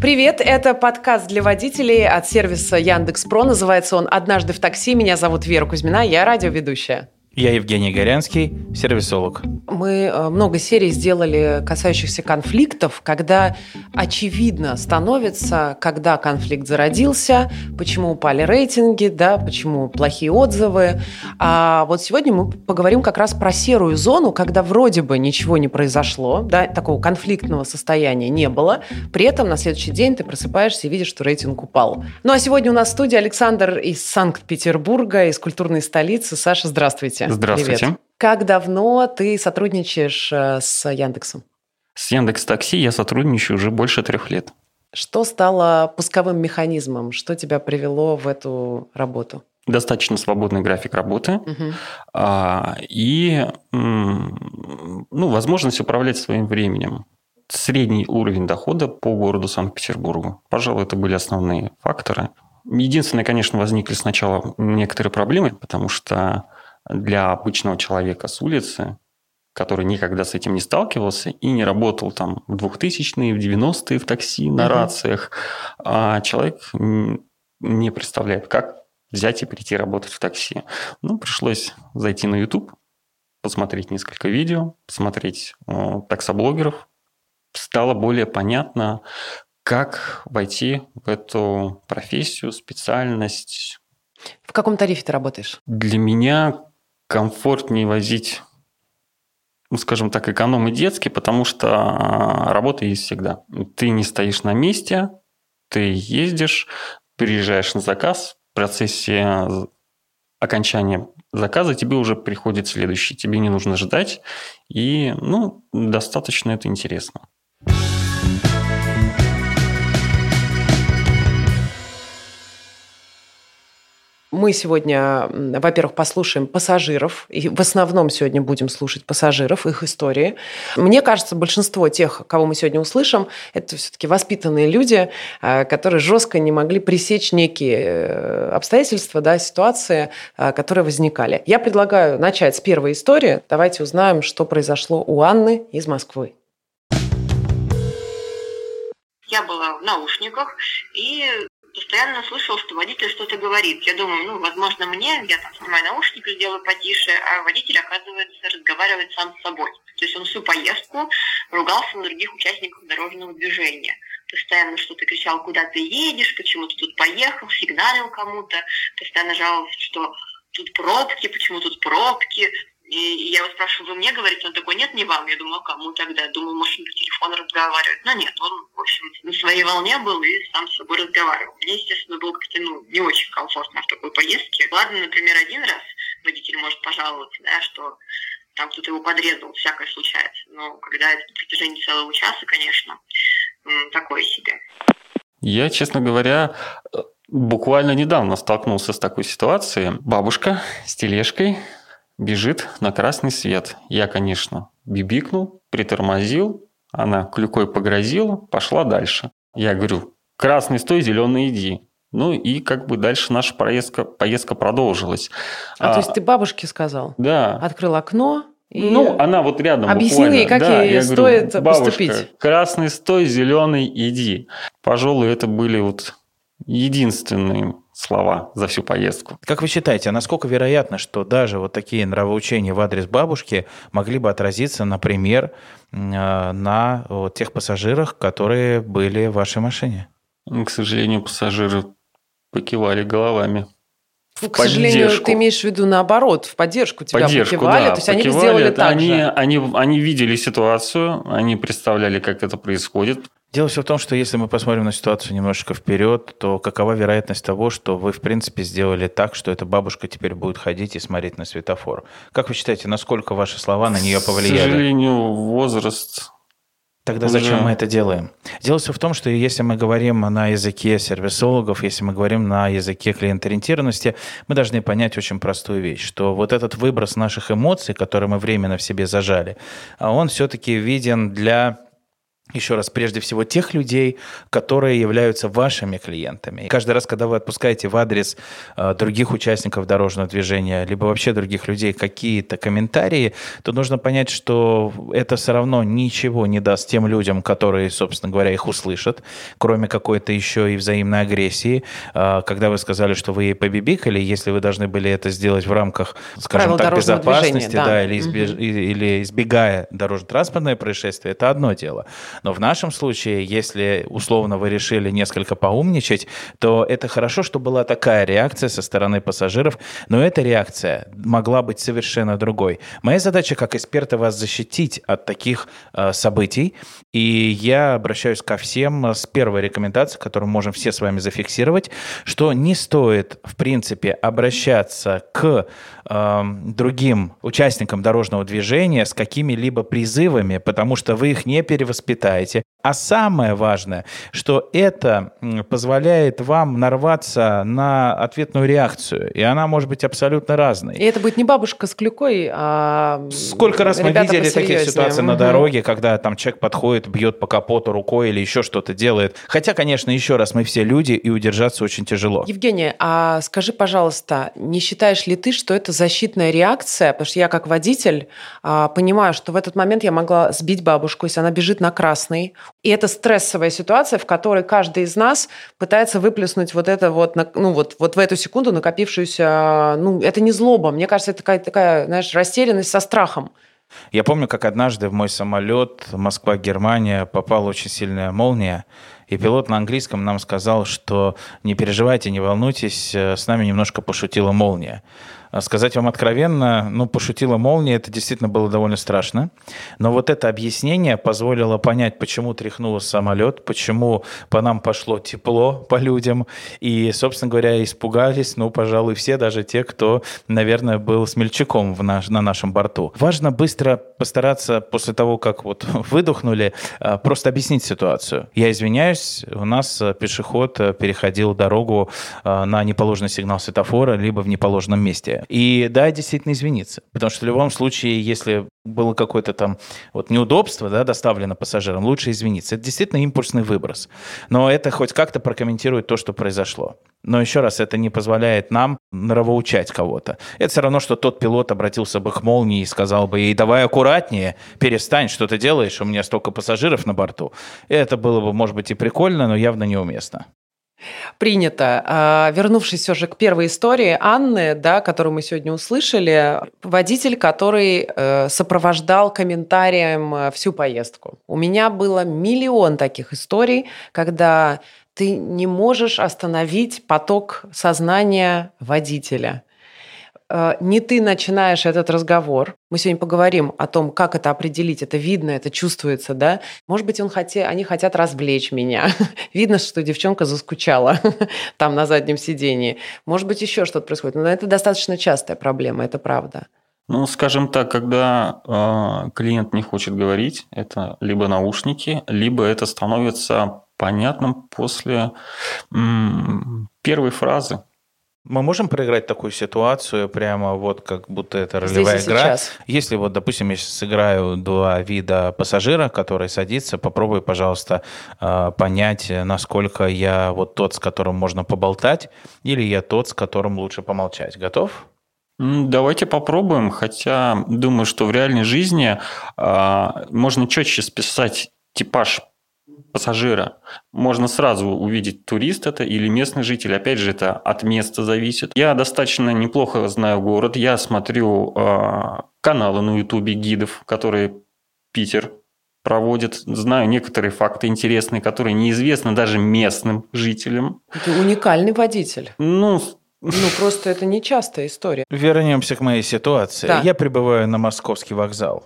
Привет, это подкаст для водителей от сервиса Яндекс.Про. Называется он «Однажды в такси». Меня зовут Вера Кузьмина, я радиоведущая. Я Евгений Горянский, сервисолог. Мы много серий сделали, касающихся конфликтов, когда очевидно становится, когда конфликт зародился, почему упали рейтинги, да, почему плохие отзывы. А вот сегодня мы поговорим как раз про серую зону, когда вроде бы ничего не произошло, да, такого конфликтного состояния не было, при этом на следующий день ты просыпаешься и видишь, что рейтинг упал. Ну а сегодня у нас в студии Александр из Санкт-Петербурга, из культурной столицы. Саша, здравствуйте. Здравствуйте. Привет. Как давно ты сотрудничаешь с Яндексом? С Яндекс.Такси я сотрудничаю уже больше 3 лет. Что стало пусковым механизмом? Что тебя привело в эту работу? Достаточно свободный график работы и возможность управлять своим временем. Средний уровень дохода по городу Санкт-Петербургу. Пожалуй, это были основные факторы. Единственное, конечно, возникли сначала некоторые проблемы, потому что для обычного человека с улицы, который никогда с этим не сталкивался и не работал там в 2000-е, в 90-е в такси, на рациях, человек не представляет, как взять и прийти работать в такси. Ну, пришлось зайти на YouTube, посмотреть несколько видео, посмотреть таксоблогеров. Стало более понятно, как войти в эту профессию, специальность. В каком тарифе ты работаешь? Для меня комфортнее возить, скажем так, эконом и детский, потому что работа есть всегда. Ты не стоишь на месте, ты ездишь, приезжаешь на заказ, в процессе окончания заказа тебе уже приходит следующий, тебе не нужно ждать, и достаточно это интересно. Мы сегодня, во-первых, послушаем пассажиров, и в основном сегодня будем слушать пассажиров, их истории. Мне кажется, большинство тех, кого мы сегодня услышим, это все-таки воспитанные люди, которые жестко не могли пресечь некие обстоятельства, да, ситуации, которые возникали. Я предлагаю начать с первой истории. Давайте узнаем, что произошло у Анны из Москвы. Я была в наушниках и постоянно слышала, что водитель что-то говорит. Я думаю, возможно, я там снимаю наушники, сделаю потише, а водитель, оказывается, разговаривает сам с собой. То есть он всю поездку ругался на других участников дорожного движения. Постоянно что-то кричал, куда ты едешь, почему ты тут поехал, сигналил кому-то, постоянно жаловался, что тут пробки, почему тут пробки. И я его спрашиваю, вы мне говорите? Он такой, нет, не вам. Я думала, кому тогда? Думаю, может, он по телефону разговаривает. Но нет, он, в общем, на своей волне был и сам с собой разговаривал. Мне, естественно, было как-то не очень комфортно в такой поездке. Ладно, например, один раз водитель может пожаловаться, да, что там кто-то его подрезал, всякое случается. Но когда это на протяжении целого часа, конечно, такое себе. Я, честно говоря, буквально недавно столкнулся с такой ситуацией. Бабушка с тележкой бежит на красный свет. Я, конечно, бибикнул, притормозил, она клюкой погрозила, пошла дальше. Я говорю, красный стой, зеленый иди. И как бы дальше наша поездка продолжилась. То есть ты бабушке сказал? Да. Открыл окно? И она вот рядом объяснили, буквально. Объяснили, как ей стоит бабушка, поступить. Красный стой, зеленый иди. Пожалуй, это были единственные слова за всю поездку. Как вы считаете, насколько вероятно, что даже вот такие нравоучения в адрес бабушки могли бы отразиться, например, на тех пассажирах, которые были в вашей машине? К сожалению, пассажиры покивали головами. К сожалению, ты имеешь в виду наоборот, в поддержку тебя покивали, да, то есть они бы сделали так же. Они видели ситуацию, они представляли, как это происходит. Дело все в том, что если мы посмотрим на ситуацию немножечко вперед, то какова вероятность того, что вы, в принципе, сделали так, что эта бабушка теперь будет ходить и смотреть на светофор? Как вы считаете, насколько ваши слова на нее повлияли? К сожалению, возраст... Тогда зачем мы это делаем? Дело все в том, что если мы говорим на языке сервисологов, если мы говорим на языке клиент-ориентированности, мы должны понять очень простую вещь, что вот этот выброс наших эмоций, который мы временно в себе зажали, он все-таки виден для еще раз, прежде всего, тех людей, которые являются вашими клиентами. И каждый раз, когда вы отпускаете в адрес других участников дорожного движения, либо вообще других людей какие-то комментарии, то нужно понять, что это все равно ничего не даст тем людям, которые, собственно говоря, их услышат, кроме какой-то еще и взаимной агрессии. Когда вы сказали, что вы ей побибикали, если вы должны были это сделать в рамках, скажем так, безопасности, движения, да, или избегая дорожно-транспортное происшествие, это одно дело. Но в нашем случае, если, условно, вы решили несколько поумничать, то это хорошо, что была такая реакция со стороны пассажиров, но эта реакция могла быть совершенно другой. Моя задача как эксперта вас защитить от таких событий, и я обращаюсь ко всем с первой рекомендацией, которую мы можем все с вами зафиксировать, что не стоит, в принципе, обращаться к другим участникам дорожного движения с какими-либо призывами, потому что вы их не перевоспитаете. А самое важное, что это позволяет вам нарваться на ответную реакцию, и она может быть абсолютно разной. И это будет не бабушка с клюкой, а сколько раз мы видели такие ситуации на дороге, когда там человек подходит, бьет по капоту рукой или еще что-то делает. Хотя, конечно, еще раз, мы все люди, и удержаться очень тяжело. Евгений, а скажи, пожалуйста, не считаешь ли ты, что это защитная реакция? Потому что я, как водитель, понимаю, что в этот момент я могла сбить бабушку, если она бежит на красный. И это стрессовая ситуация, в которой каждый из нас пытается выплеснуть вот это вот, ну, вот в эту секунду накопившуюся... Ну, это не злоба. Мне кажется, это такая, знаешь, растерянность со страхом. Я помню, как однажды в мой самолет Москва-Германия попала очень сильная молния, и пилот на английском нам сказал, что не переживайте, не волнуйтесь, с нами немножко пошутила молния. Сказать вам откровенно, пошутила молния, это действительно было довольно страшно. Но вот это объяснение позволило понять, почему тряхнуло самолет, почему по нам пошло тепло, по людям. И, собственно говоря, испугались, пожалуй, все, даже те, кто, наверное, был смельчаком на нашем борту. Важно быстро постараться после того, как вот выдохнули, просто объяснить ситуацию. Я извиняюсь, у нас пешеход переходил дорогу на неположенный сигнал светофора, либо в неположенном месте. И да, действительно извиниться. Потому что в любом случае, если было какое-то там неудобство, да, доставлено пассажирам, лучше извиниться. Это действительно импульсный выброс. Но это хоть как-то прокомментирует то, что произошло. Но еще раз, это не позволяет нам нравоучать кого-то. Это все равно, что тот пилот обратился бы к молнии и сказал бы ей: давай аккуратнее, перестань, что ты делаешь, у меня столько пассажиров на борту. Это было бы, может быть, и прикольно, но явно неуместно. Принято. Вернувшись все же к первой истории Анны, да, которую мы сегодня услышали, водитель, который сопровождал комментарием всю поездку. У меня было миллион таких историй, когда ты не можешь остановить поток сознания водителя. Не ты начинаешь этот разговор. Мы сегодня поговорим о том, как это определить. Это видно, это чувствуется, да? Может быть, они хотят развлечь меня. Видно, что девчонка заскучала там на заднем сидении. Может быть, еще что-то происходит. Но это достаточно частая проблема, это правда. Скажем так, когда клиент не хочет говорить, это либо наушники, либо это становится понятным после первой фразы. Мы можем проиграть такую ситуацию прямо как будто это ролевая игра? Сейчас. Если допустим, я сыграю два вида пассажира, который садится, попробуй, пожалуйста, понять, насколько я тот, с которым можно поболтать, или я тот, с которым лучше помолчать. Готов? Давайте попробуем, хотя думаю, что в реальной жизни можно четче списать типаж пассажира. Можно сразу увидеть, турист это или местный житель. Опять же, это от места зависит. Я достаточно неплохо знаю город. Я смотрю каналы на Ютубе гидов, которые Питер проводит. Знаю некоторые факты интересные, которые неизвестны даже местным жителям. Это уникальный водитель. Просто это нечастая история. Вернемся к моей ситуации. Да. Я прибываю на Московский вокзал.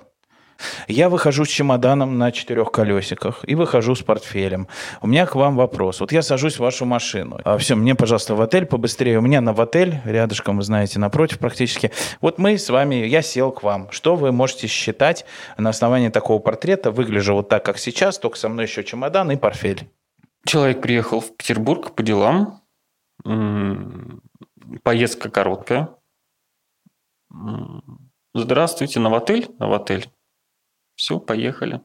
Я выхожу с чемоданом на 4 колесиках и выхожу с портфелем. У меня к вам вопрос. Я сажусь в вашу машину. Все, мне, пожалуйста, в отель побыстрее. У меня в отель, рядышком, вы знаете, напротив практически. Мы с вами, я сел к вам. Что вы можете считать на основании такого портрета? Выгляжу так, как сейчас, только со мной еще чемодан и портфель. Человек приехал в Петербург по делам. Поездка короткая. Здравствуйте, новотель? Новотель. Все, поехали.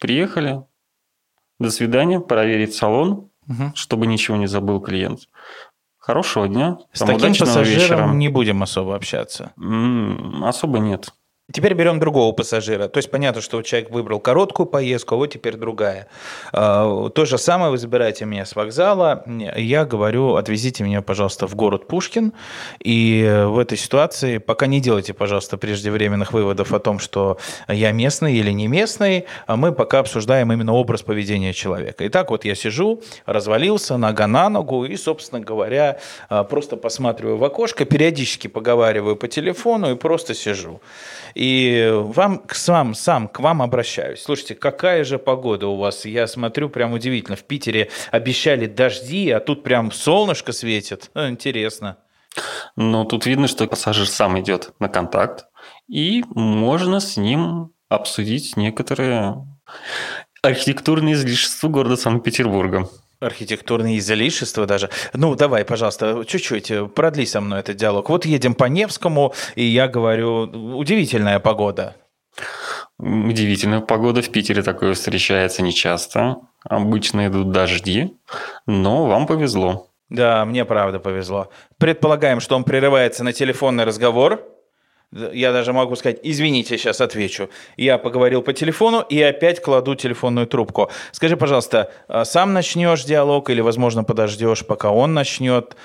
Приехали, до свидания, проверить салон, чтобы ничего не забыл клиент. Хорошего дня. С таким пассажиром не будем особо общаться. Особо нет. Теперь берем другого пассажира. То есть понятно, что человек выбрал короткую поездку, а вот теперь другая. То же самое, вы забираете меня с вокзала, я говорю, отвезите меня, пожалуйста, в город Пушкин. И в этой ситуации пока не делайте, пожалуйста, преждевременных выводов о том, что я местный или не местный. Мы пока обсуждаем именно образ поведения человека. Итак, вот я сижу, развалился, нога на ногу и, собственно говоря, просто посматриваю в окошко, периодически поговариваю по телефону и просто сижу. И к вам обращаюсь. Слушайте, какая же погода у вас? Я смотрю, прям удивительно. В Питере обещали дожди, а тут прям солнышко светит. Интересно. Но тут видно, что пассажир сам идет на контакт, и можно с ним обсудить некоторые архитектурные излишества города Санкт-Петербурга. Архитектурные излишества даже. Ну, давай, пожалуйста, чуть-чуть продли со мной этот диалог. Вот едем по Невскому, и я говорю, удивительная погода. Удивительная погода. В Питере такое встречается нечасто. Обычно идут дожди, но вам повезло. Да, мне правда повезло. Предполагаем, что он прерывается на телефонный разговор. Я даже могу сказать, извините, сейчас отвечу. Я поговорил по телефону и опять кладу телефонную трубку. Скажи, пожалуйста, сам начнешь диалог или, возможно, подождешь, пока он начнет?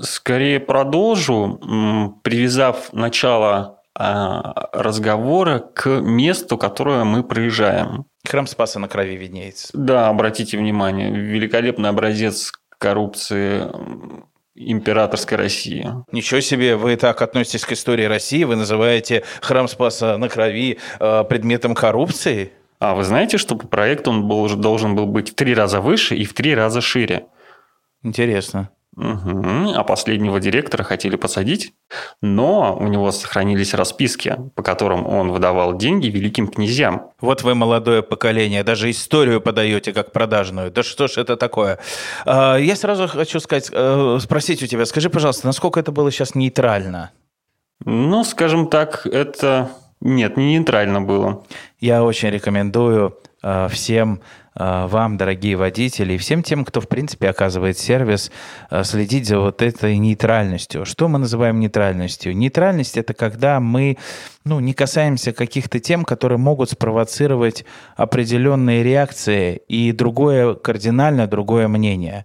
Скорее продолжу, привязав начало разговора к месту, которое мы проезжаем. Храм Спаса на крови виднеется. Да, обратите внимание, великолепный образец коррупции императорской России. Ничего себе, вы так относитесь к истории России, вы называете Храм Спаса на крови предметом коррупции? А вы знаете, что по проекту он должен был быть в 3 раза выше и в 3 раза шире? Интересно. Угу. А последнего директора хотели посадить, но у него сохранились расписки, по которым он выдавал деньги великим князьям. Вот вы, молодое поколение, даже историю подаете как продажную. Да что ж это такое? Я сразу хочу спросить у тебя, скажи, пожалуйста, насколько это было сейчас нейтрально? Ну, скажем так, это... Нет, не нейтрально было. Я очень рекомендую всем... вам, дорогие водители, и всем тем, кто, в принципе, оказывает сервис, следить за вот этой нейтральностью. Что мы называем нейтральностью? Нейтральность – это когда мы не касаемся каких-то тем, которые могут спровоцировать определенные реакции и другое, кардинально другое мнение.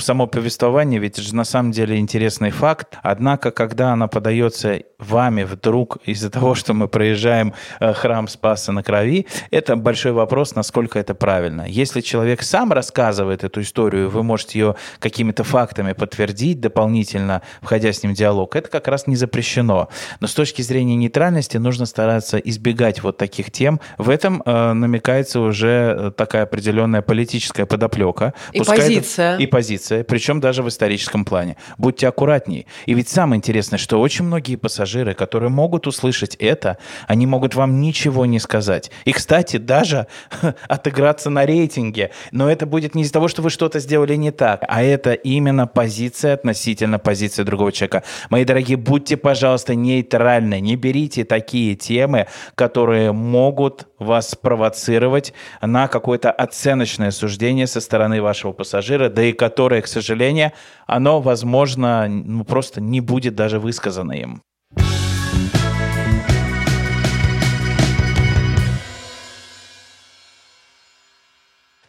Само повествование, ведь это же на самом деле интересный факт. Однако, когда она подается вами вдруг из-за того, что мы проезжаем храм Спаса на крови, это большой вопрос, насколько это правильно. Если человек сам рассказывает эту историю, вы можете ее какими-то фактами подтвердить дополнительно, входя с ним в диалог, это как раз не запрещено. Но с точки зрения нейтральности нужно стараться избегать вот таких тем. В этом намекается уже такая определенная политическая подоплека. И позиция. Причем даже в историческом плане. Будьте аккуратней. И ведь самое интересное, что очень многие пассажиры, которые могут услышать это, они могут вам ничего не сказать. И, кстати, даже отыграться на рейтинге, но это будет не из-за того, что вы что-то сделали не так, а это именно позиция относительно позиции другого человека. Мои дорогие, будьте, пожалуйста, нейтральны, не берите такие темы, которые могут вас спровоцировать на какое-то оценочное суждение со стороны вашего пассажира, да и которое, к сожалению, оно, возможно, просто не будет даже высказано им.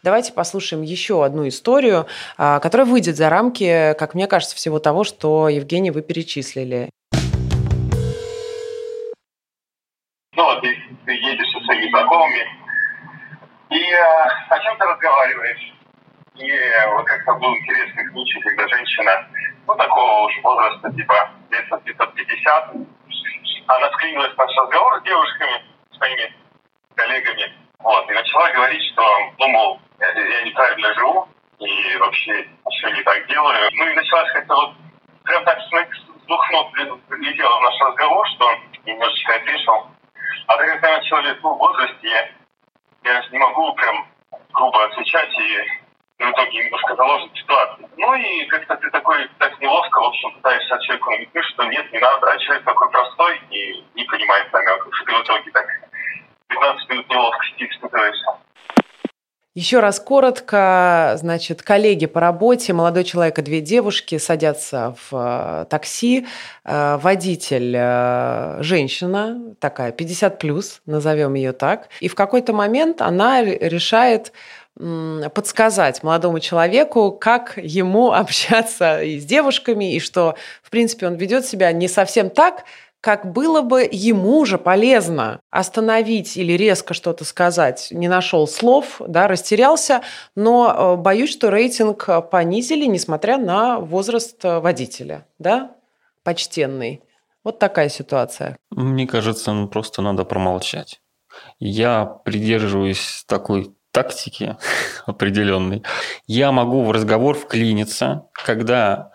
Давайте послушаем еще одну историю, которая выйдет за рамки, как мне кажется, всего того, что, Евгений, вы перечислили. Ты едешь со своими знакомыми и о чем-то разговариваешь. И вот как-то был интересный случай, когда женщина, такого уж возраста, лет 50, она склеилась в наш разговор с девушками, своими коллегами, и начала говорить, что, мол, я неправильно живу и вообще все не так делаю. И началась как-то прям так с 2 ног прилетела в наш разговор, что немножечко опешил. А так как я начала в возрасте, я не могу прям грубо отвечать и в итоге немножко заложить ситуацию. И как-то ты такой так неловко, в общем, пытаешься от человека намекнуть, что нет, не надо, а человек такой простой и не понимает намеков, что ты в итоге так 15 минут неловкости испытываешь. Еще раз коротко, значит, коллеги по работе, молодой человек и две девушки садятся в такси, водитель женщина, такая 50+, назовем ее так, и в какой-то момент она решает подсказать молодому человеку, как ему общаться и с девушками, и что, в принципе, он ведет себя не совсем так, как было бы ему же полезно. Остановить или резко что-то сказать, не нашел слов, да, растерялся, но боюсь, что рейтинг понизили, несмотря на возраст водителя, да, почтенный. Вот такая ситуация. Мне кажется, просто надо промолчать. Я придерживаюсь такой тактики определенной. Я могу в разговор вклиниться, когда...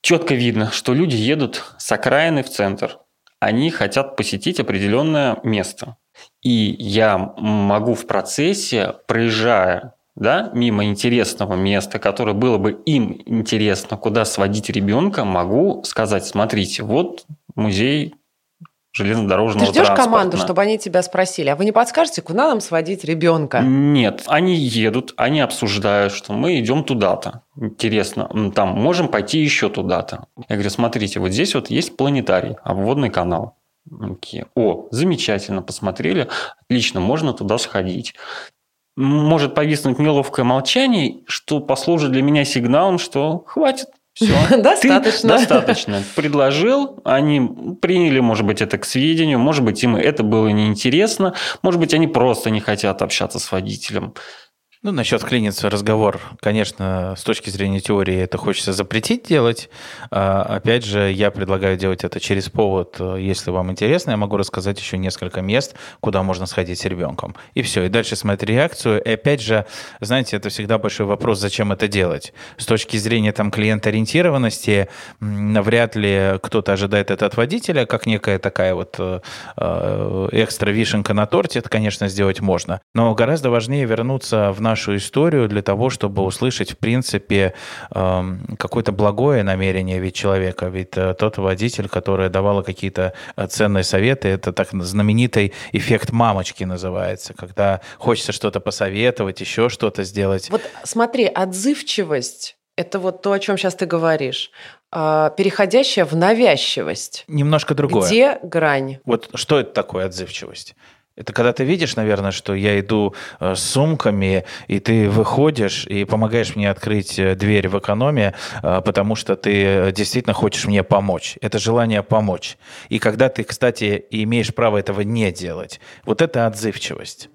Четко видно, что люди едут с окраины в центр. Они хотят посетить определенное место. И я могу в процессе, проезжая, да, мимо интересного места, которое было бы им интересно, куда сводить ребенка, могу сказать: смотрите, вот музей железнодорожного транспорта. Ты ждешь команду, чтобы они тебя спросили, а вы не подскажете, куда нам сводить ребенка? Нет, они едут, они обсуждают, что мы идем туда-то. Интересно, там можем пойти еще туда-то. Я говорю: смотрите, вот здесь вот есть планетарий, обводный канал. Такие: о, замечательно, посмотрели, отлично, можно туда сходить. Может повиснуть неловкое молчание, что послужит для меня сигналом, что хватит. Все, достаточно. Достаточно. Предложил, они приняли, может быть, это к сведению, может быть, им это было неинтересно, может быть, они просто не хотят общаться с водителем. Ну, насчет вклиниться в разговор, конечно, с точки зрения теории это хочется запретить делать. Опять же, я предлагаю делать это через повод. Если вам интересно, я могу рассказать еще несколько мест, куда можно сходить с ребенком. И все, и дальше смотреть реакцию. И опять же, знаете, это всегда большой вопрос, зачем это делать. С точки зрения там клиентоориентированности, вряд ли кто-то ожидает это от водителя, как некая такая вот экстра вишенка на торте. Это, конечно, сделать можно. Но гораздо важнее вернуться в нашу историю для того, чтобы услышать, в принципе, какое-то благое намерение ведь человека. Ведь тот водитель, который давал какие-то ценные советы, это так знаменитый эффект мамочки называется, когда хочется что-то посоветовать, еще что-то сделать. Вот смотри, отзывчивость – это вот то, о чем сейчас ты говоришь, переходящая в навязчивость. Немножко другое. Где грань? Вот что это такое отзывчивость? Это когда ты видишь, наверное, что я иду с сумками, и ты выходишь и помогаешь мне открыть дверь в экономе, потому что ты действительно хочешь мне помочь. Это желание помочь. И когда ты, кстати, имеешь право этого не делать, вот это отзывчивость.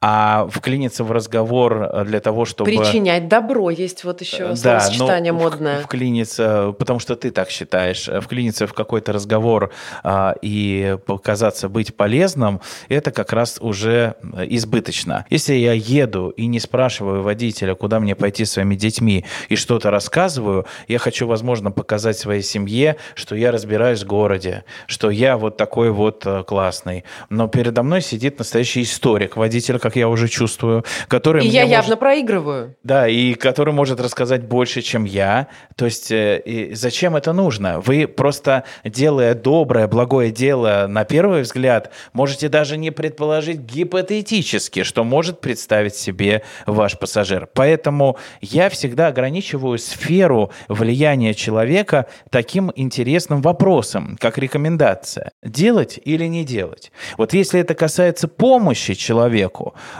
А вклиниться в разговор для того, чтобы... Причинять добро, есть вот еще словосочетание модное. Вклиниться, потому что ты так считаешь, вклиниться в какой-то разговор и показаться быть полезным, это как раз уже избыточно. Если я еду и не спрашиваю водителя, куда мне пойти с своими детьми, и что-то рассказываю, я хочу, возможно, показать своей семье, что я разбираюсь в городе, что я вот такой вот классный. Но передо мной сидит настоящий историк, водитель, как я уже чувствую, который... И я явно проигрываю. Да, и который может рассказать больше, чем я. То есть зачем это нужно? Вы просто, делая доброе, благое дело на первый взгляд, можете даже не предположить гипотетически, что может представить себе ваш пассажир. Поэтому я всегда ограничиваю сферу влияния человека таким интересным вопросом, как рекомендация. Делать или не делать? Вот если это касается помощи человеку,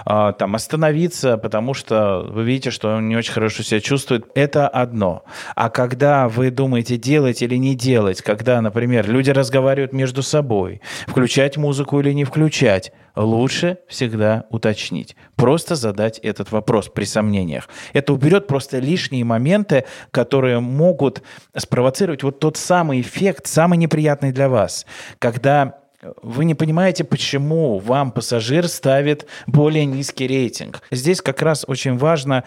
там, остановиться, потому что вы видите, что он не очень хорошо себя чувствует, это одно. А когда вы думаете, делать или не делать, когда, например, люди разговаривают между собой, включать музыку или не включать, лучше всегда уточнить. Просто задать этот вопрос при сомнениях. Это уберет просто лишние моменты, которые могут спровоцировать вот тот самый эффект, самый неприятный для вас, когда... Вы не понимаете, почему вам пассажир ставит более низкий рейтинг. Здесь как раз очень важно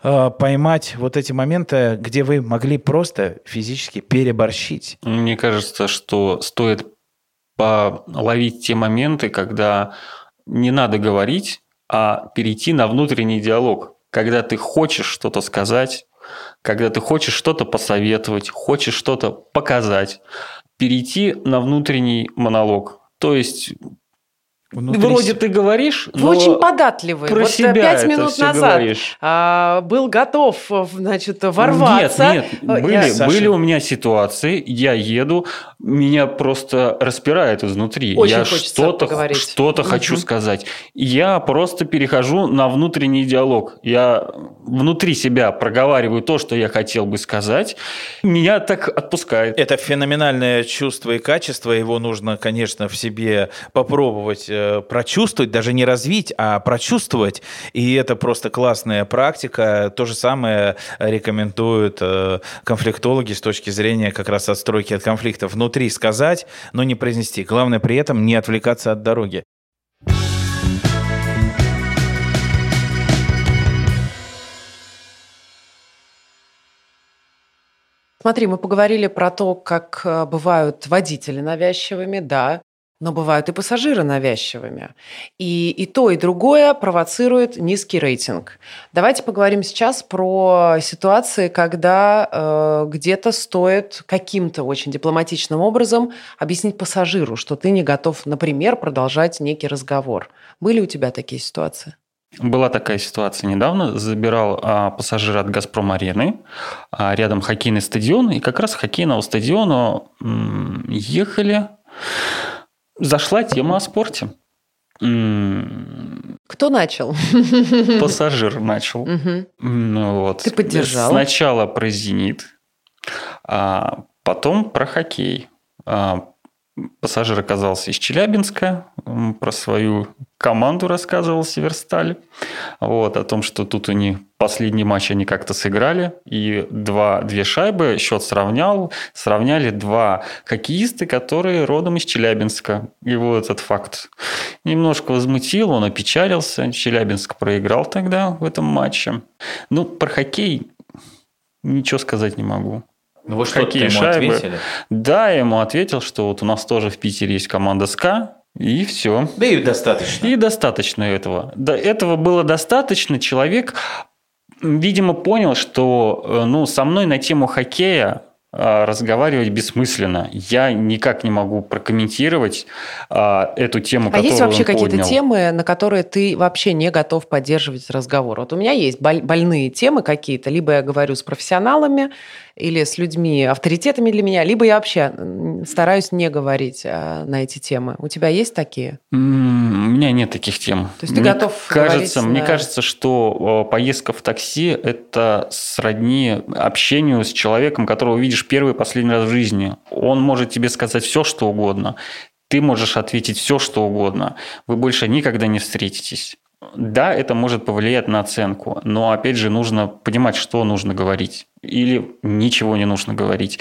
поймать вот эти моменты, где вы могли просто физически переборщить. Мне кажется, что стоит половить те моменты, когда не надо говорить, а перейти на внутренний диалог. Когда ты хочешь что-то сказать, когда ты хочешь что-то посоветовать, хочешь что-то показать. Перейти на внутренний монолог. То есть внутри... Вроде ты говоришь, но вы очень податливый. Про вот себя 5 минут назад говоришь. Был готов, значит, ворваться. Нет. Были у меня ситуации, я еду, меня просто распирает изнутри. Очень я что-то хочу сказать. Я просто перехожу на внутренний диалог. Я внутри себя проговариваю то, что я хотел бы сказать. Меня так отпускает. Это феноменальное чувство и качество. Его нужно, конечно, в себе попробовать прочувствовать, даже не развить, а прочувствовать. И это просто классная практика. То же самое рекомендуют конфликтологи с точки зрения как раз отстройки от конфликта. Внутри сказать, но не произнести. Главное при этом не отвлекаться от дороги. Смотри, мы поговорили про то, как бывают водители навязчивыми, да, но бывают и пассажиры навязчивыми. И то, и другое провоцирует низкий рейтинг. Давайте поговорим сейчас про ситуации, когда где-то стоит каким-то очень дипломатичным образом объяснить пассажиру, что ты не готов, например, продолжать некий разговор. Были у тебя такие ситуации? Была такая ситуация недавно. Забирал пассажира от «Газпром-арены». Рядом хоккейный стадион. И как раз с хоккейного стадиона ехали... Зашла тема о спорте. Кто начал? Пассажир начал. Угу. Ну, вот. Ты поддержал? Сначала про «Зенит», а потом про хоккей. Пассажир оказался из Челябинска, про свою команду рассказывал «Северсталь», вот, о том, что тут у них последний матч они как-то сыграли, и две шайбы счет сравняли два хоккеиста, которые родом из Челябинска. Его этот факт немножко возмутил, он опечалился, Челябинск проиграл тогда в этом матче. Ну, про хоккей ничего сказать не могу. Ну, вы что-то ему ответили? Да, я ему ответил, что вот у нас тоже в Питере есть команда СКА, и все. Да и достаточно. И достаточно этого. Да, этого было достаточно. Человек, видимо, понял, что со мной на тему хоккея разговаривать бессмысленно. Я никак не могу прокомментировать эту тему, которую он поднял. А есть вообще какие-то темы, на которые ты вообще не готов поддерживать разговор? Вот у меня есть больные темы какие-то. Либо я говорю с профессионалами или с людьми, авторитетами для меня, либо я вообще стараюсь не говорить на эти темы. У тебя есть такие? У меня нет таких тем. То есть ты готов говорить? Мне кажется, что поездка в такси – это сродни общению с человеком, которого видишь первый и последний раз в жизни. Он может тебе сказать все, что угодно. Ты можешь ответить все, что угодно. Вы больше никогда не встретитесь. Да, это может повлиять на оценку, но, опять же, нужно понимать, что нужно говорить. Или ничего не нужно говорить.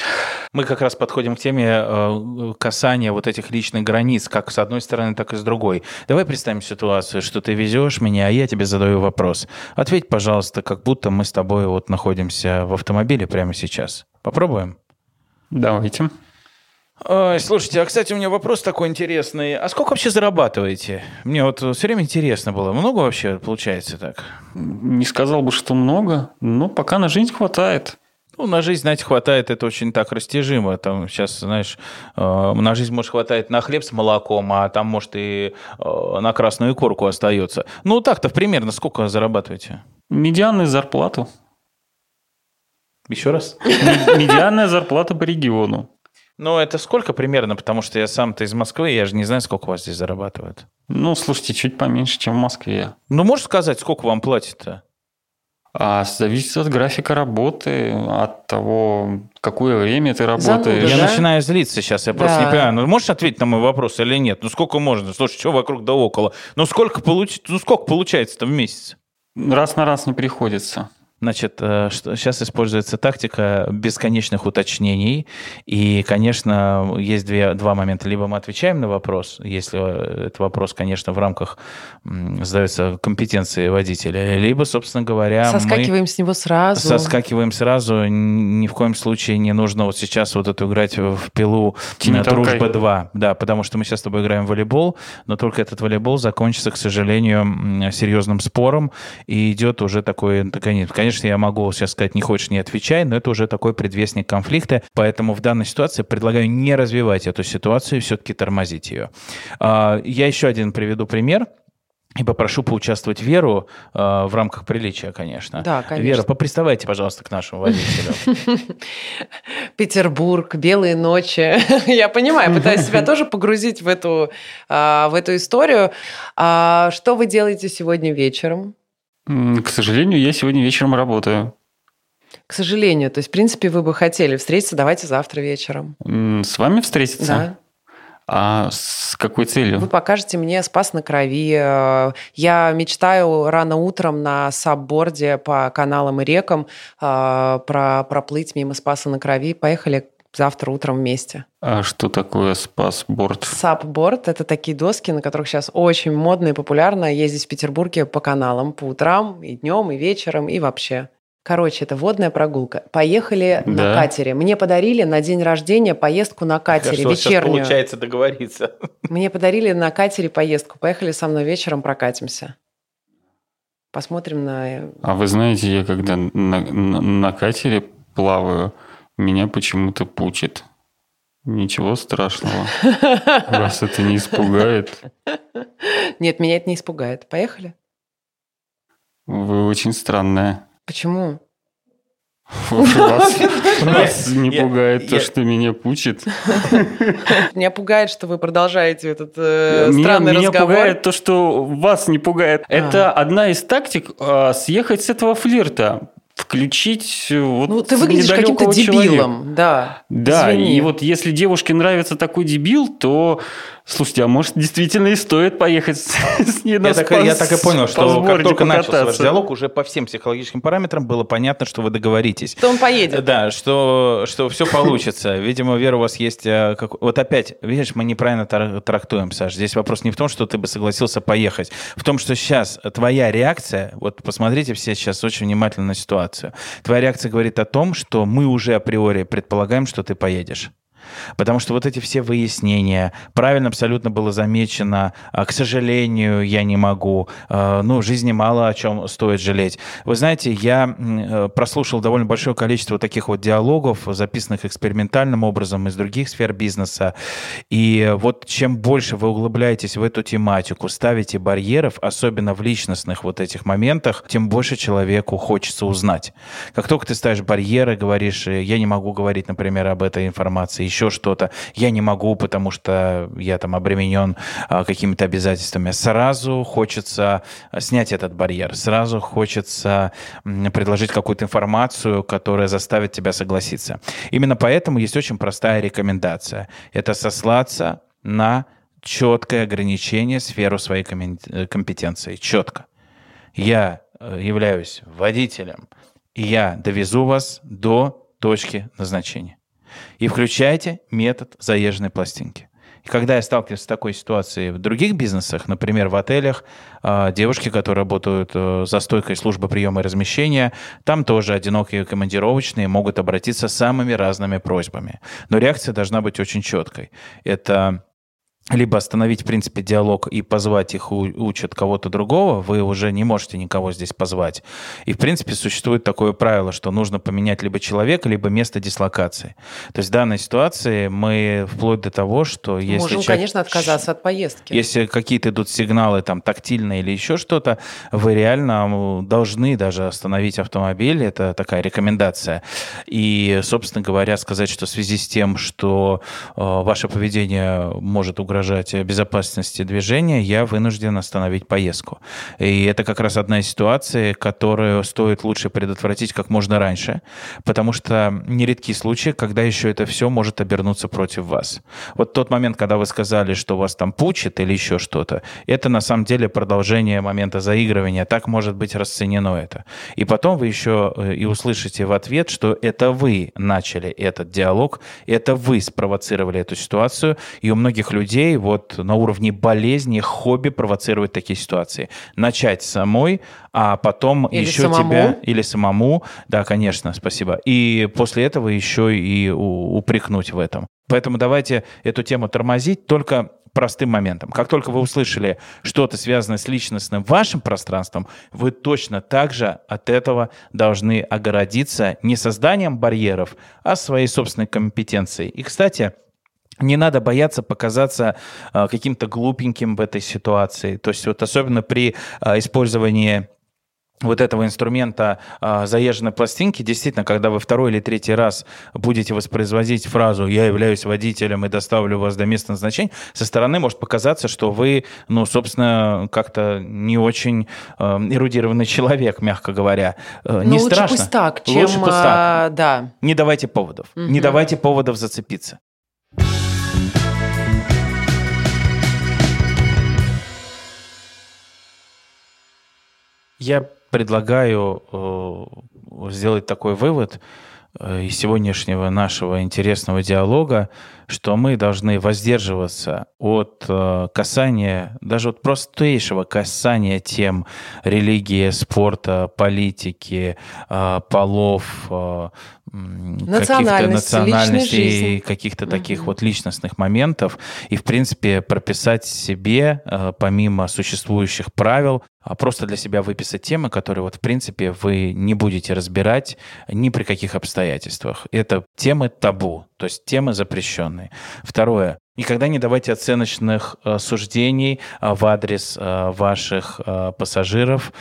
Мы как раз подходим к теме касания вот этих личных границ, как с одной стороны, так и с другой. Давай представим ситуацию, что ты везешь меня, а я тебе задаю вопрос. Ответь, пожалуйста, как будто мы с тобой вот находимся в автомобиле прямо сейчас. Попробуем? Давайте. Ой, слушайте, а, кстати, у меня вопрос такой интересный. А сколько вообще зарабатываете? Мне вот все время интересно было. Много вообще получается так? Не сказал бы, что много, но пока на жизнь хватает. Ну, на жизнь, знаете, хватает, это очень так растяжимо. Там сейчас, знаешь, на жизнь, может, хватает на хлеб с молоком, а там, может, и на красную икорку остается. Ну, так-то примерно сколько зарабатываете? Медианную зарплату. Еще раз? Медианная зарплата по региону. Ну, это сколько примерно? Потому что я сам-то из Москвы, я же не знаю, сколько у вас здесь зарабатывают. Ну, слушайте, чуть поменьше, чем в Москве. Ну, можешь сказать, сколько вам платят-то? Зависит от графика работы, от того, какое время ты работаешь. Я начинаю злиться сейчас, я просто не понимаю. Ну, можешь ответить на мой вопрос или нет? Ну, сколько можно? Слушай, что вокруг да около? Ну, сколько получается-то в месяц? Раз на раз не приходится. Значит, сейчас используется тактика бесконечных уточнений. И, конечно, есть два момента. Либо мы отвечаем на вопрос, если этот вопрос, конечно, в рамках задается компетенции водителя, либо, собственно говоря, соскакиваем с него сразу. Соскакиваем сразу. Ни в коем случае не нужно вот сейчас вот эту играть в пилу «Дружба-2». Да, потому что мы сейчас с тобой играем в волейбол, но только этот волейбол закончится, к сожалению, серьезным спором, и идет уже такой антагонизм. Конечно, Конечно, я могу сейчас сказать, не хочешь, не отвечай, но это уже такой предвестник конфликта. Поэтому в данной ситуации предлагаю не развивать эту ситуацию и все-таки тормозить ее. Я еще один приведу пример. И попрошу поучаствовать Веру в рамках приличия, конечно. Да, конечно. Вера, поприставайте, пожалуйста, к нашему водителю. Петербург, белые ночи. Я понимаю, пытаюсь себя тоже погрузить в эту историю. Что вы делаете сегодня вечером? К сожалению, я сегодня вечером работаю. К сожалению. То есть, в принципе, вы бы хотели встретиться, давайте завтра вечером. С вами встретиться? Да. А с какой целью? Вы покажете мне «Спас на крови». Я мечтаю рано утром на сабборде по каналам и рекам проплыть мимо «Спаса на крови». Поехали завтра утром вместе. А что такое спасборд? Сабборд – это такие доски, на которых сейчас очень модно и популярно ездить в Петербурге по каналам по утрам, и днем, и вечером, и вообще. Короче, это водная прогулка. Поехали на катере. Мне подарили на день рождения поездку на катере вечернюю. Получается договориться. Мне подарили на катере поездку. Поехали со мной вечером, прокатимся. Посмотрим на... А вы знаете, я когда на катере плаваю, меня почему-то пучит. Ничего страшного. Вас это не испугает. Нет, меня это не испугает. Поехали. Вы очень странная. Почему? Вас не пугает то, что меня пучит. Меня пугает, что вы продолжаете этот странный разговор. Меня пугает то, что вас не пугает. Это одна из тактик съехать с этого флирта. Включить вот недалёкого человека. Ну, ты выглядишь каким-то дебилом. Да, да, и вот если девушке нравится такой дебил, то, слушайте, а может, действительно и стоит поехать с ней на спас. Я так и понял, что как только начался ваш диалог, уже по всем психологическим параметрам было понятно, что вы договоритесь. Что он поедет. Да, что все получится. Видимо, Вера, у вас есть... Вот опять, видишь, мы неправильно трактуем, Саш. Здесь вопрос не в том, что ты бы согласился поехать. В том, что сейчас твоя реакция... Вот посмотрите все сейчас очень внимательно на ситуацию. Твоя реакция говорит о том, что мы уже априори предполагаем, что ты поедешь. Потому что вот эти все выяснения, правильно абсолютно было замечено, к сожалению, я не могу, ну, жизни мало о чем стоит жалеть. Вы знаете, я прослушал довольно большое количество таких вот диалогов, записанных экспериментальным образом из других сфер бизнеса, и вот чем больше вы углубляетесь в эту тематику, ставите барьеров, особенно в личностных вот этих моментах, тем больше человеку хочется узнать. Как только ты ставишь барьеры, говоришь, я не могу говорить, например, об этой информации, еще что-то, я не могу, потому что я там обременен какими-то обязательствами. Сразу хочется снять этот барьер, сразу хочется предложить какую-то информацию, которая заставит тебя согласиться. Именно поэтому есть очень простая рекомендация. Это сослаться на четкое ограничение сферу своей компетенции. Четко. Я являюсь водителем, и я довезу вас до точки назначения. И включайте метод заезженной пластинки. И когда я сталкиваюсь с такой ситуацией в других бизнесах, например, в отелях, девушки, которые работают за стойкой службы приема и размещения, там тоже одинокие командировочные могут обратиться с самыми разными просьбами. Но реакция должна быть очень четкой. Это... либо остановить, в принципе, диалог и позвать их, учат кого-то другого, вы уже не можете никого здесь позвать. И, в принципе, существует такое правило, что нужно поменять либо человека, либо место дислокации. То есть в данной ситуации мы вплоть до того, что если... Можем, конечно, отказаться от поездки. Если какие-то идут сигналы там тактильные или еще что-то, вы реально должны даже остановить автомобиль, это такая рекомендация. И, собственно говоря, сказать, что в связи с тем, что ваше поведение может угрожать безопасности движения, я вынужден остановить поездку. И это как раз одна из ситуаций, которую стоит лучше предотвратить как можно раньше, потому что нередки случаи, когда еще это все может обернуться против вас. Вот тот момент, когда вы сказали, что вас там пучит или еще что-то, это на самом деле продолжение момента заигрывания. Так может быть расценено это. И потом вы еще и услышите в ответ, что это вы начали этот диалог, это вы спровоцировали эту ситуацию, и у многих людей вот на уровне болезни, хобби провоцировать такие ситуации. Начать самой, а потом или еще самому. Тебя... Или самому. Да, конечно, спасибо. И после этого еще и упрекнуть в этом. Поэтому давайте эту тему тормозить, только простым моментом. Как только вы услышали что-то связанное с личностным вашим пространством, вы точно так же от этого должны огородиться не созданием барьеров, а своей собственной компетенцией. И, кстати, не надо бояться показаться каким-то глупеньким в этой ситуации. То есть вот особенно при использовании вот этого инструмента заезженной пластинки, действительно, когда вы второй или третий раз будете воспроизводить фразу «я являюсь водителем и доставлю вас до места назначения», со стороны может показаться, что вы, ну, собственно, как-то не очень эрудированный человек, мягко говоря. Не страшно. Лучше пусть так, чем... Лучше пусть так. Да. Не давайте поводов. Mm-hmm. Не давайте поводов зацепиться. Я предлагаю сделать такой вывод из сегодняшнего нашего интересного диалога, что мы должны воздерживаться от касания, даже от простейшего касания тем религии, спорта, политики, полов, национальностей, каких-то таких вот личностных моментов. И, в принципе, прописать себе, помимо существующих правил, просто для себя выписать темы, которые, вот, в принципе, вы не будете разбирать ни при каких обстоятельствах. Это темы табу, то есть темы запрещенные. Второе. Никогда не давайте оценочных суждений в адрес ваших пассажиров,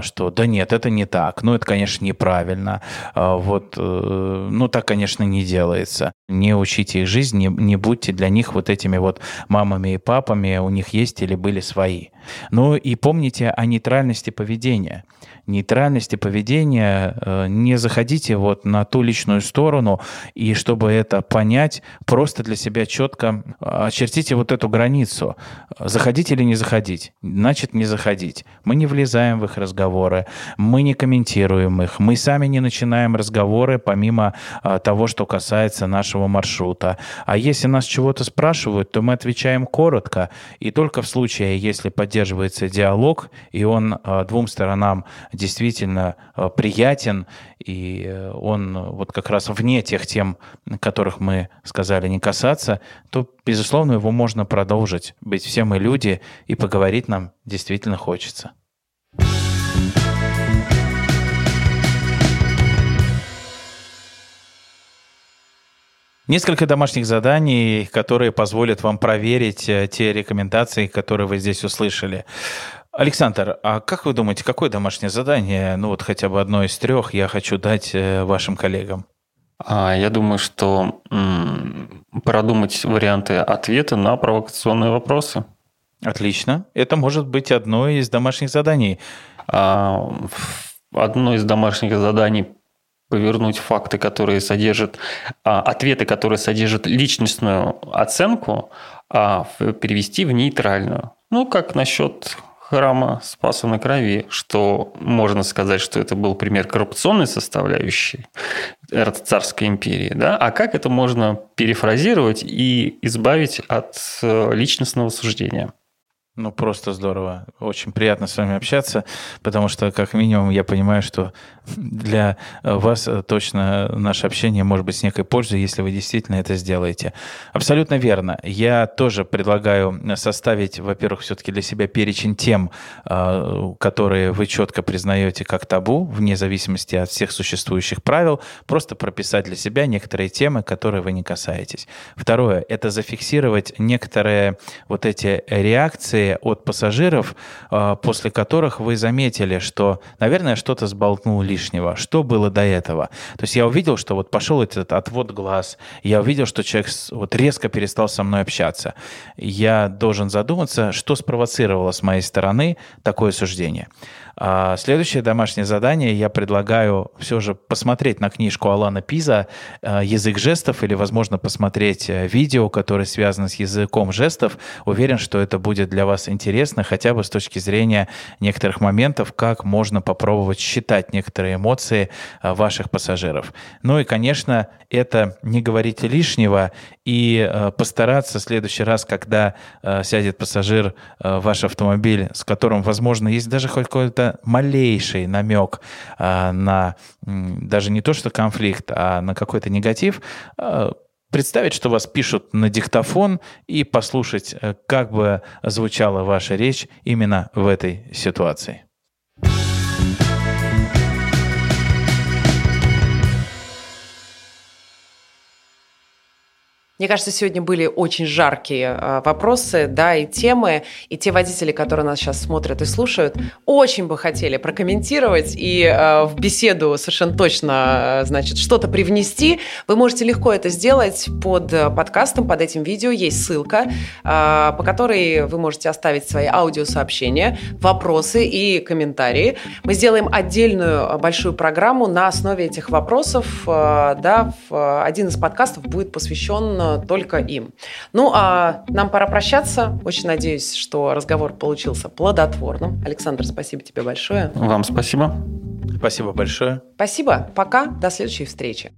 что да нет, это не так, ну это, конечно, неправильно, вот, ну так, конечно, не делается. Не учите их жизнь, не будьте для них вот этими вот мамами и папами, у них есть или были свои. Ну и помните о нейтральности поведения. Нейтральности поведения, не заходите вот на ту личную сторону, и чтобы это понять, просто для себя четко очертите вот эту границу. Заходить или не заходить? Значит, не заходить. Мы не влезаем в их разговоры, мы не комментируем их, мы сами не начинаем разговоры помимо того, что касается нашего маршрута. А если нас чего-то спрашивают, то мы отвечаем коротко, и только в случае, если поддерживается диалог, и он двум сторонам действительно приятен, и он вот как раз вне тех тем, которых мы сказали не касаться, то, безусловно, его можно продолжить. Ведь все мы люди, и поговорить нам действительно хочется. Несколько домашних заданий, которые позволят вам проверить те рекомендации, которые вы здесь услышали. Александр, а как вы думаете, какое домашнее задание, ну вот хотя бы одно из трех, я хочу дать вашим коллегам? Я думаю, что продумать варианты ответа на провокационные вопросы. Отлично. Это может быть одно из домашних заданий. Одно из домашних заданий – повернуть факты, которые содержат, ответы, которые содержат личностную оценку, перевести в нейтральную. Ну, как насчет... Храма Спаса на крови, что можно сказать, что это был пример коррупционной составляющей царской империи, да? А как это можно перефразировать и избавить от личностного суждения? Ну, просто здорово. Очень приятно с вами общаться, потому что, как минимум, я понимаю, что для вас точно наше общение может быть с некой пользой, если вы действительно это сделаете. Абсолютно верно. Я тоже предлагаю составить, во-первых, все-таки для себя перечень тем, которые вы четко признаете как табу, вне зависимости от всех существующих правил, просто прописать для себя некоторые темы, которые вы не касаетесь. Второе – это зафиксировать некоторые вот эти реакции от пассажиров, после которых вы заметили, что, наверное, что-то сболтнул лишнего. Что было до этого? То есть я увидел, что вот пошел этот отвод глаз, я увидел, что человек вот резко перестал со мной общаться. Я должен задуматься, что спровоцировало с моей стороны такое суждение. Следующее домашнее задание я предлагаю все же посмотреть на книжку Алана Пиза «Язык жестов» или, возможно, посмотреть видео, которое связано с языком жестов. Уверен, что это будет для вас интересно, хотя бы с точки зрения некоторых моментов, как можно попробовать считать некоторые эмоции ваших пассажиров. Ну и, конечно, это не говорить лишнего и постараться в следующий раз, когда сядет пассажир в ваш автомобиль, с которым, возможно, есть даже хоть какой-то малейший намек на даже не то что конфликт, а на какой-то негатив, представить, что вас пишут на диктофон, и послушать, как бы звучала ваша речь именно в этой ситуации. Мне кажется, сегодня были очень жаркие вопросы, да, и темы, и те водители, которые нас сейчас смотрят и слушают, очень бы хотели прокомментировать и в беседу совершенно точно, значит, что-то привнести. Вы можете легко это сделать под подкастом, под этим видео есть ссылка, по которой вы можете оставить свои аудиосообщения, вопросы и комментарии. Мы сделаем отдельную большую программу на основе этих вопросов, да, один из подкастов будет посвящен только им. Ну, а нам пора прощаться. Очень надеюсь, что разговор получился плодотворным. Александр, спасибо тебе большое. Вам спасибо. Спасибо большое. Спасибо. Пока. До следующей встречи.